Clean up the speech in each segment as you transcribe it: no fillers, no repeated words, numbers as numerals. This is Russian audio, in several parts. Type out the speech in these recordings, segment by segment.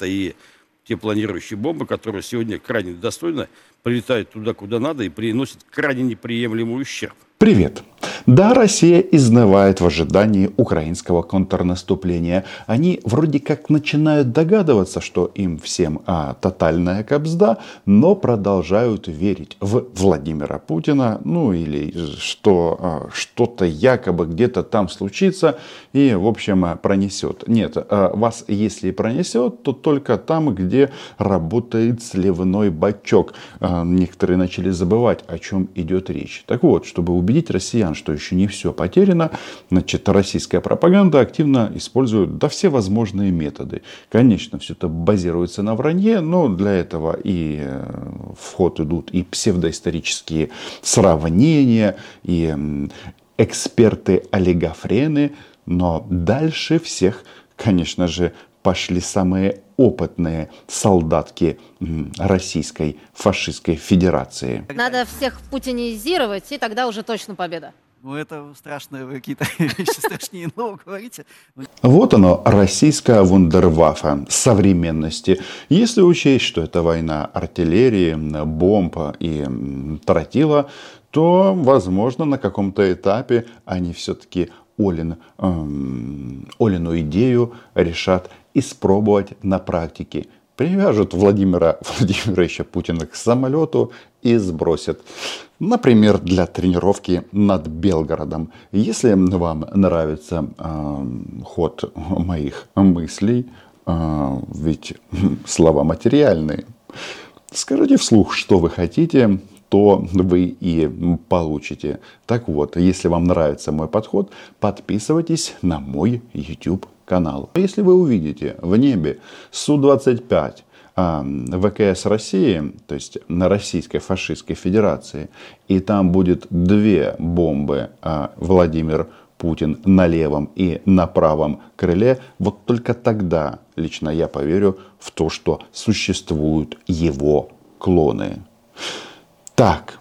проекта и те планирующие бомбы, которые сегодня крайне достойно прилетают туда, куда надо, и приносят крайне неприемлемый ущерб. Привет. Да, Россия изнывает в ожидании украинского контрнаступления. Они вроде как начинают догадываться, что им всем тотальная кабзда, но продолжают верить в Владимира Путина, ну или что что-то якобы где-то там случится и, в общем, пронесет. Нет, вас если пронесет, то только там, где работает сливной бачок. Некоторые начали забывать, о чем идет речь. Так вот, чтобы убедить россиян, что еще не все потеряно, значит, российская пропаганда активно использует все возможные методы. Конечно, все это базируется на вранье, но для этого и в ход идут и псевдоисторические сравнения, и эксперты-олигофрены, но дальше всех, конечно же, пошли самые опытные солдатки Российской фашистской федерации. Надо всех путинизировать, и тогда уже точно победа. Ну, это страшно, вы какие-то вещи страшнее нового говорите. Вот оно, российская вундерваффе современности. Если учесть, что это война артиллерии, бомб и тротила, то, возможно, на каком-то этапе они все-таки Олину идею решат испробовать на практике. Привяжут Владимировича Путина к самолету и сбросят. Например, для тренировки над Белгородом. Если вам нравится ход моих мыслей, ведь слова материальные, скажите вслух, что вы хотите, то вы и получите. Так вот, если вам нравится мой подход, подписывайтесь на мой YouTube канал. Если вы увидите в небе Су-25 ВКС России, то есть на Российской фашистской федерации, и там будет 2 бомбы Владимир Путин на левом и на правом крыле, вот только тогда лично я поверю в то, что существуют его клоны. Так,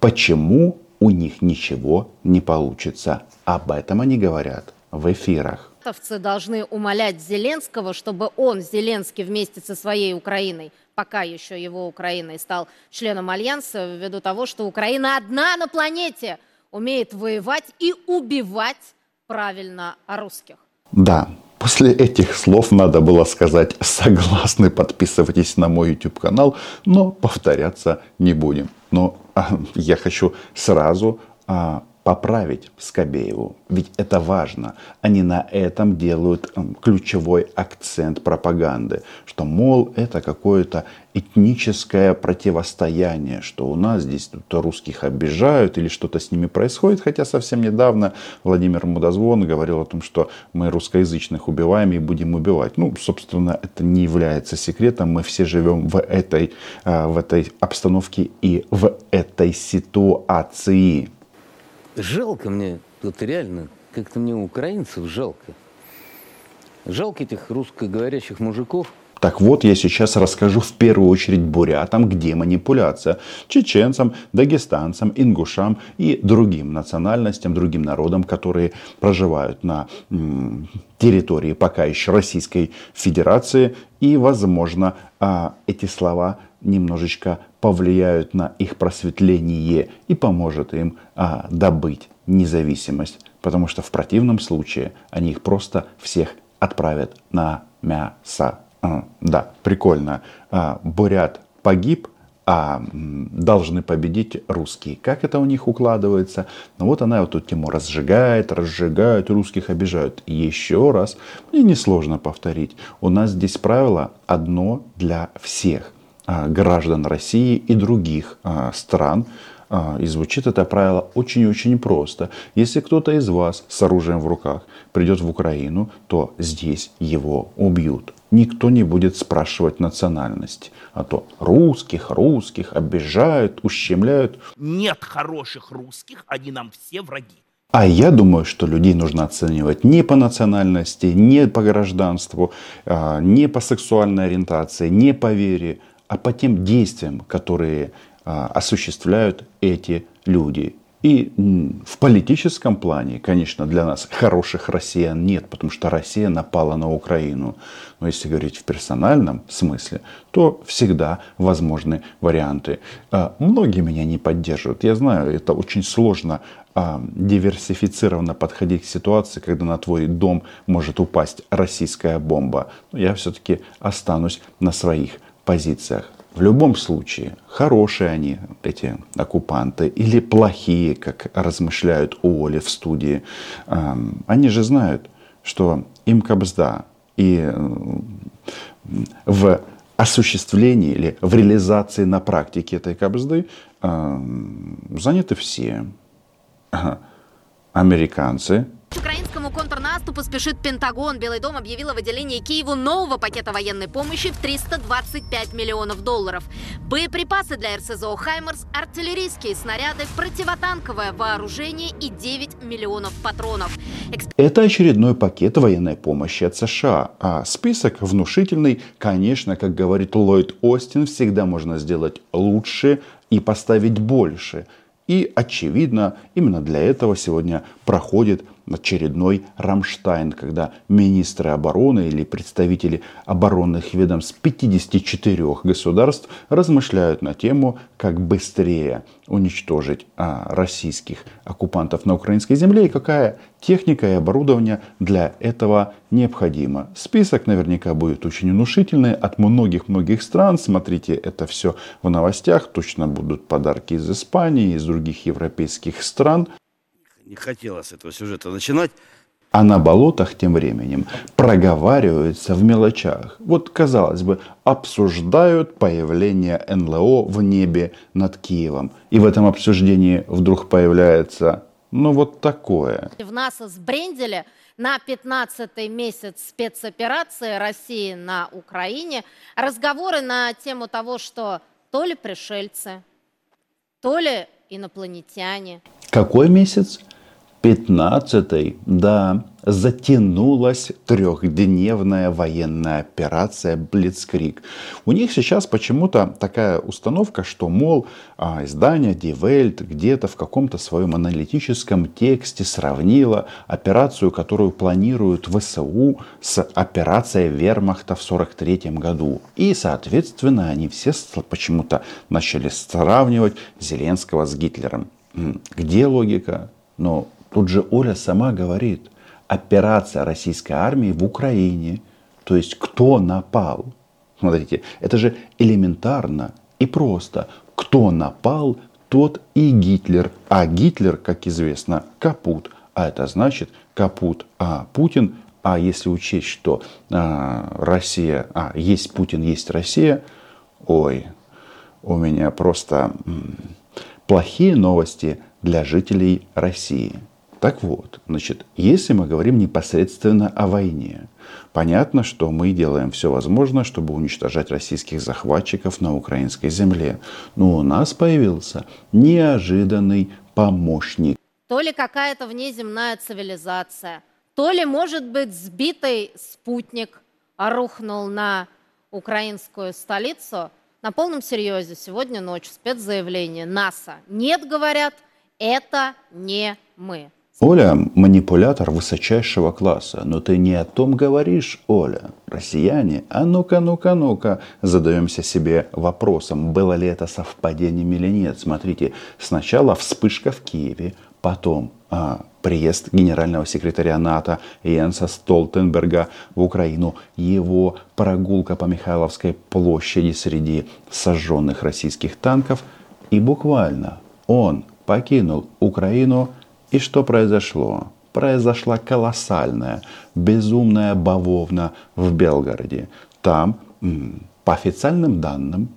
почему у них ничего не получится? Об этом они говорят в эфирах. Натовцы должны умолять Зеленского, чтобы он, Зеленский, вместе со своей Украиной, пока еще его Украиной, стал членом Альянса, ввиду того, что Украина одна на планете умеет воевать и убивать правильно русских. Да. После этих слов надо было сказать «согласны, подписывайтесь на мой YouTube-канал», но повторяться не будем. Но я хочу сразу поправить Скабееву, ведь это важно. Они на этом делают ключевой акцент пропаганды, что, мол, это какое-то этническое противостояние, что у нас здесь тут русских обижают или что-то с ними происходит. Хотя совсем недавно Владимир Мудозвон говорил о том, что мы русскоязычных убиваем и будем убивать. Ну, собственно, это не является секретом. Мы все живем в этой обстановке и в этой ситуации. Жалко мне, вот реально, как-то мне украинцев жалко. Жалко этих русскоговорящих мужиков. Так вот, я сейчас расскажу в первую очередь бурятам, где манипуляция. Чеченцам, дагестанцам, ингушам и другим национальностям, другим народам, которые проживают на территории пока еще Российской Федерации. И, возможно, эти слова немножечко повлияют на их просветление и поможет им добыть независимость. Потому что в противном случае они их просто всех отправят на мясо. Да, прикольно. Бурят погиб, а должны победить русские. Как это у них укладывается? Ну вот она вот эту тему разжигает, русских обижают. Еще раз, мне несложно повторить. У нас здесь правило одно для всех граждан России и других стран. И звучит это правило очень-очень просто. Если кто-то из вас с оружием в руках придет в Украину, то здесь его убьют. Никто не будет спрашивать национальность. А то русских обижают, ущемляют. Нет хороших русских, они нам все враги. А я думаю, что людей нужно оценивать не по национальности, не по гражданству, не по сексуальной ориентации, не по вере, а по тем действиям, которые осуществляют эти люди. И в политическом плане, конечно, для нас хороших россиян нет, потому что Россия напала на Украину. Но если говорить в персональном смысле, то всегда возможны варианты. Многие меня не поддерживают. Я знаю, это очень сложно диверсифицированно подходить к ситуации, когда на твой дом может упасть российская бомба. Но я все-таки останусь на своих позициях. В любом случае, хорошие они, эти оккупанты, или плохие, как размышляют Оли в студии, они же знают, что им кабзда. И в осуществлении или в реализации на практике этой кабзды заняты все. Американцы. К украинскому контрнаступу спешит Пентагон. Белый дом объявил о выделении Киеву нового пакета военной помощи в $325 миллионов. Боеприпасы для РСЗО «Хаймерс», артиллерийские снаряды, противотанковое вооружение и 9 миллионов патронов. Это очередной пакет военной помощи от США. А список внушительный. Конечно, как говорит Ллойд Остин, всегда можно сделать лучше и поставить больше. И, очевидно, именно для этого сегодня проходит очередной Рамштайн, когда министры обороны или представители оборонных ведомств 54 государств размышляют на тему, как быстрее уничтожить российских оккупантов на украинской земле и какая техника и оборудование для этого необходимо. Список наверняка будет очень внушительный от многих-многих стран. Смотрите это все в новостях. Точно будут подарки из Испании, из других европейских стран. Не хотелось этого сюжета начинать. А на болотах тем временем проговариваются в мелочах. Вот, казалось бы, обсуждают появление НЛО в небе над Киевом. И в этом обсуждении вдруг появляется, ну, вот такое. В НАСА сбрендили на 15-й месяц спецоперации России на Украине разговоры на тему того, что то ли пришельцы, то ли инопланетяне. Какой месяц? 15-й, да, затянулась трехдневная военная операция «Блицкрик». У них сейчас почему-то такая установка, что, мол, издание Die Welt где-то в каком-то своем аналитическом тексте сравнило операцию, которую планируют ВСУ, с операцией Вермахта в 1943 году. И, соответственно, они все почему-то начали сравнивать Зеленского с Гитлером. Где логика? Но тут же Оля сама говорит, операция российской армии в Украине. То есть, кто напал? Смотрите, это же элементарно и просто. Кто напал, тот и Гитлер. А Гитлер, как известно, капут. А это значит капут. А Путин, а если учесть, что Россия, есть Путин, есть Россия. Ой, у меня просто плохие новости для жителей России. Так вот, значит, если мы говорим непосредственно о войне, понятно, что мы делаем все возможное, чтобы уничтожать российских захватчиков на украинской земле. Но у нас появился неожиданный помощник. То ли какая-то внеземная цивилизация, то ли, может быть, сбитый спутник рухнул на украинскую столицу. На полном серьезе сегодня ночью спецзаявление НАСА. Нет, говорят, это не мы. Оля манипулятор высочайшего класса. Но ты не о том говоришь, Оля. Россияне, а ну-ка, задаемся себе вопросом, было ли это совпадением или нет. Смотрите, сначала вспышка в Киеве, потом приезд генерального секретаря НАТО Йенса Столтенберга в Украину, его прогулка по Михайловской площади среди сожженных российских танков. И буквально он покинул Украину, и что произошло? Произошла колоссальная, безумная бавовна в Белгороде. Там, по официальным данным,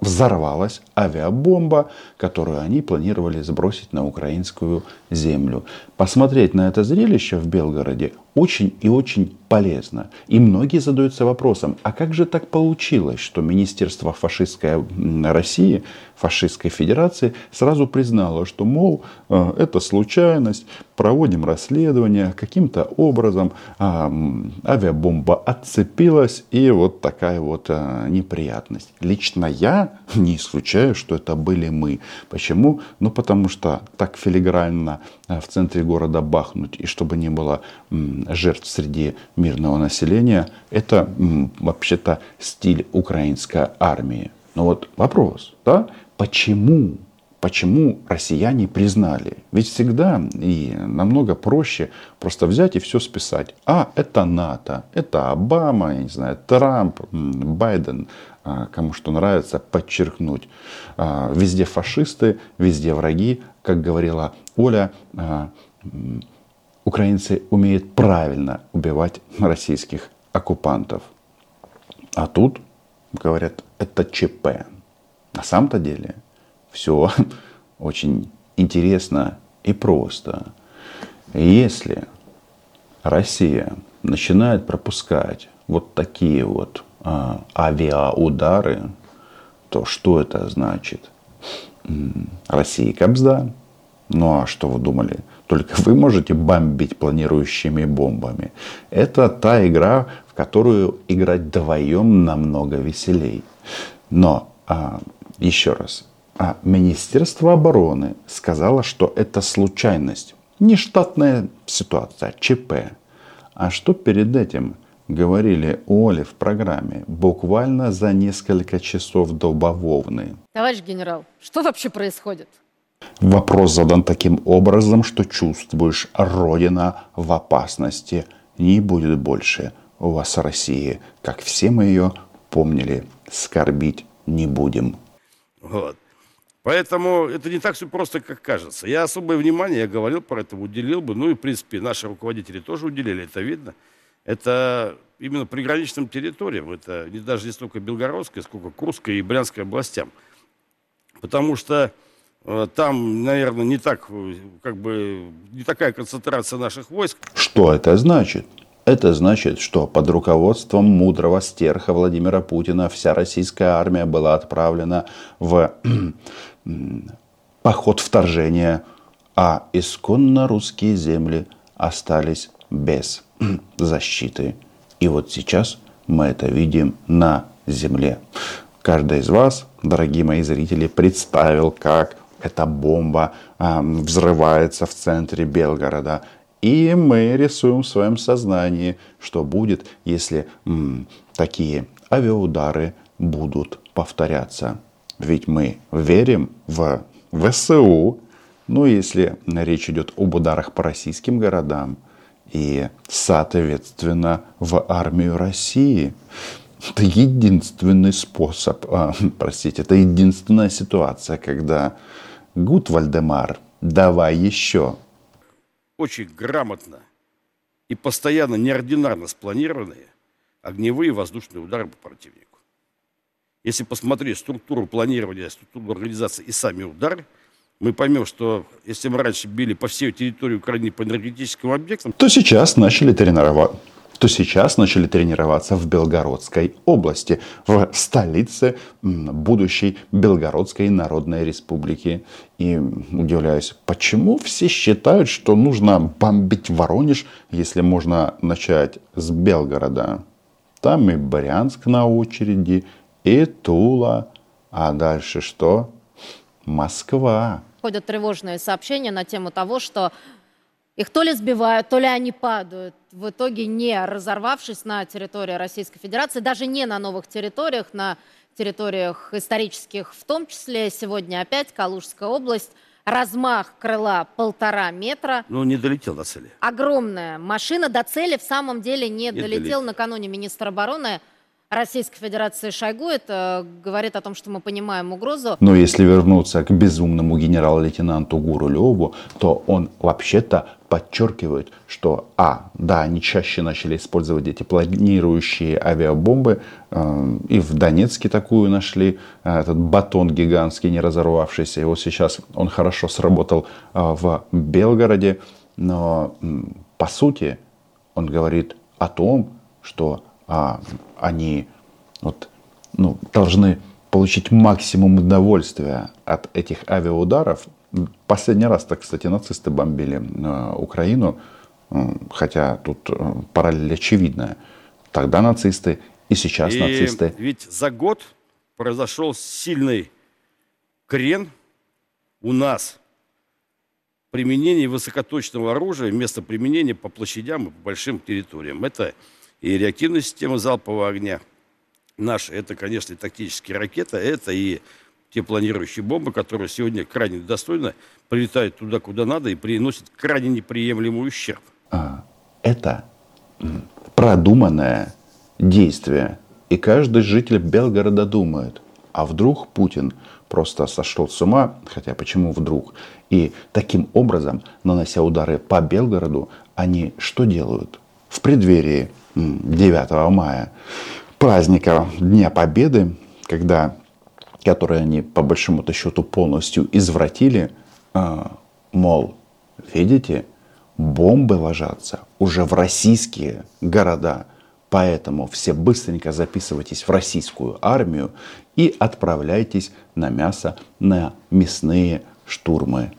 взорвалась авиабомба, которую они планировали сбросить на украинскую землю. Посмотреть на это зрелище в Белгороде очень и очень полезно. И многие задаются вопросом, а как же так получилось, что Министерство фашистской России, фашистской Федерации сразу признало, что, мол, это случайность, проводим расследование, каким-то образом авиабомба отцепилась и вот такая вот неприятность. Лично я не исключаю, что это были мы. Почему? Ну, потому что так филигранно в центре города бахнуть, и чтобы не было жертв среди мирного населения, это вообще-то стиль украинской армии. Но вот вопрос, да, почему? Почему россияне признали? Ведь всегда и намного проще просто взять и все списать. А, это НАТО, это Обама, я не знаю, Трамп, Байден, кому что нравится, подчеркнуть. Везде фашисты, везде враги. Как говорила Оля, украинцы умеют правильно убивать российских оккупантов. А тут, говорят, это ЧП. На самом-то деле все очень интересно и просто. Если Россия начинает пропускать вот такие вот авиаудары, то что это значит? Россия кобзда. Ну а что вы думали? Только вы можете бомбить планирующими бомбами. Это та игра, в которую играть вдвоем намного веселей. Но, еще раз, Министерство обороны сказало, что это случайность. Нештатная ситуация, ЧП. А что перед этим говорили Оле в программе буквально за несколько часов до Бавовны? Товарищ генерал, что вообще происходит? Вопрос задан таким образом, что чувствуешь, Родина в опасности. Не будет больше у вас России, как все мы ее помнили, скорбить не будем. Вот. Поэтому это не так все просто, как кажется. Я особое внимание, я говорил про это, уделил бы. Ну и, в принципе, наши руководители тоже уделили, это видно. Это именно приграничным территориям. Это даже не столько Белгородская, сколько Курская и Брянская областям. Потому что там, наверное, не такая концентрация наших войск. Что это значит? Это значит, что под руководством мудрого стерха Владимира Путина вся российская армия была отправлена в поход вторжения, а исконно русские земли остались без защиты. И вот сейчас мы это видим на земле. Каждый из вас, дорогие мои зрители, представил, как эта бомба взрывается в центре Белгорода. И мы рисуем в своем сознании, что будет, если такие авиаудары будут повторяться. Ведь мы верим в ВСУ. Но если речь идет об ударах по российским городам и, соответственно, в армию России, это единственный способ, это единственная ситуация, когда «Гуд, Вальдемар, давай еще». Очень грамотно и постоянно неординарно спланированные огневые и воздушные удары по противнику. Если посмотреть структуру планирования, структуру организации и сами удары, мы поймем, что если мы раньше били по всей территории Украины по энергетическим объектам, то сейчас начали тренировать. В Белгородской области, в столице будущей Белгородской народной республики. И удивляюсь, почему все считают, что нужно бомбить Воронеж, если можно начать с Белгорода. Там и Брянск на очереди, и Тула. А дальше что? Москва. Ходят тревожные сообщения на тему того, что их то ли сбивают, то ли они падают, в итоге не разорвавшись на территории Российской Федерации, даже не на новых территориях, на территориях исторических в том числе. Сегодня опять Калужская область, размах крыла 1,5 метра. Ну, не долетел до цели. Огромная машина до цели в самом деле не долетел. Накануне министр обороны Российской Федерации Шойгу говорит о том, что мы понимаем угрозу. Но если вернуться к безумному генерал-лейтенанту Гурулеву, то он вообще-то подчеркивает, что они чаще начали использовать эти планирующие авиабомбы. И в Донецке такую нашли, этот батон гигантский, не разорвавшийся. И вот сейчас он хорошо сработал в Белгороде. Но по сути он говорит о том, что они должны получить максимум удовольствия от этих авиаударов. Последний раз, так, кстати, нацисты бомбили Украину, хотя тут параллель очевидная. Тогда нацисты и сейчас нацисты. Ведь за год произошел сильный крен у нас применение высокоточного оружия вместо применения по площадям и по большим территориям. Это и реактивная система залпового огня наша, это, конечно, и тактические ракеты, это и те планирующие бомбы, которые сегодня крайне достойно прилетают туда, куда надо, и приносят крайне неприемлемый ущерб. Это продуманное действие. И каждый житель Белгорода думает, а вдруг Путин просто сошел с ума, хотя почему вдруг? И таким образом, нанося удары по Белгороду, они что делают? В преддверии 9 мая, праздника Дня Победы, который они по большому-то счету полностью извратили, мол, видите, бомбы ложатся уже в российские города, поэтому все быстренько записывайтесь в российскую армию и отправляйтесь на мясо, на мясные штурмы.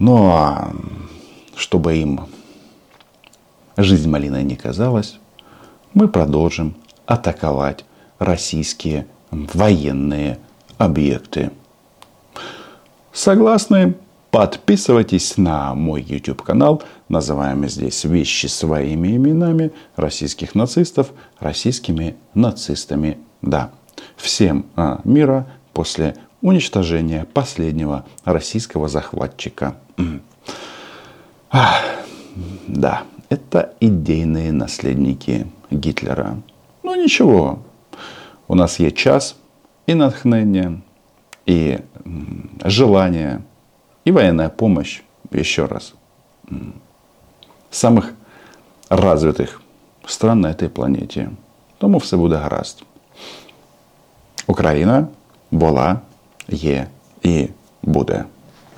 Ну а чтобы им жизнь малиной не казалась, мы продолжим атаковать российские военные объекты. Согласны? Подписывайтесь на мой YouTube-канал. Называем здесь вещи своими именами. Российских нацистов российскими нацистами. Да. Всем мира после уничтожения последнего российского захватчика. Да, это идейные наследники Гитлера. Ну ничего, у нас есть час и натхнение, и желание, и военная помощь, еще раз, самых развитых стран на этой планеті. Тому все буде гаразд. Україна була, є і буде.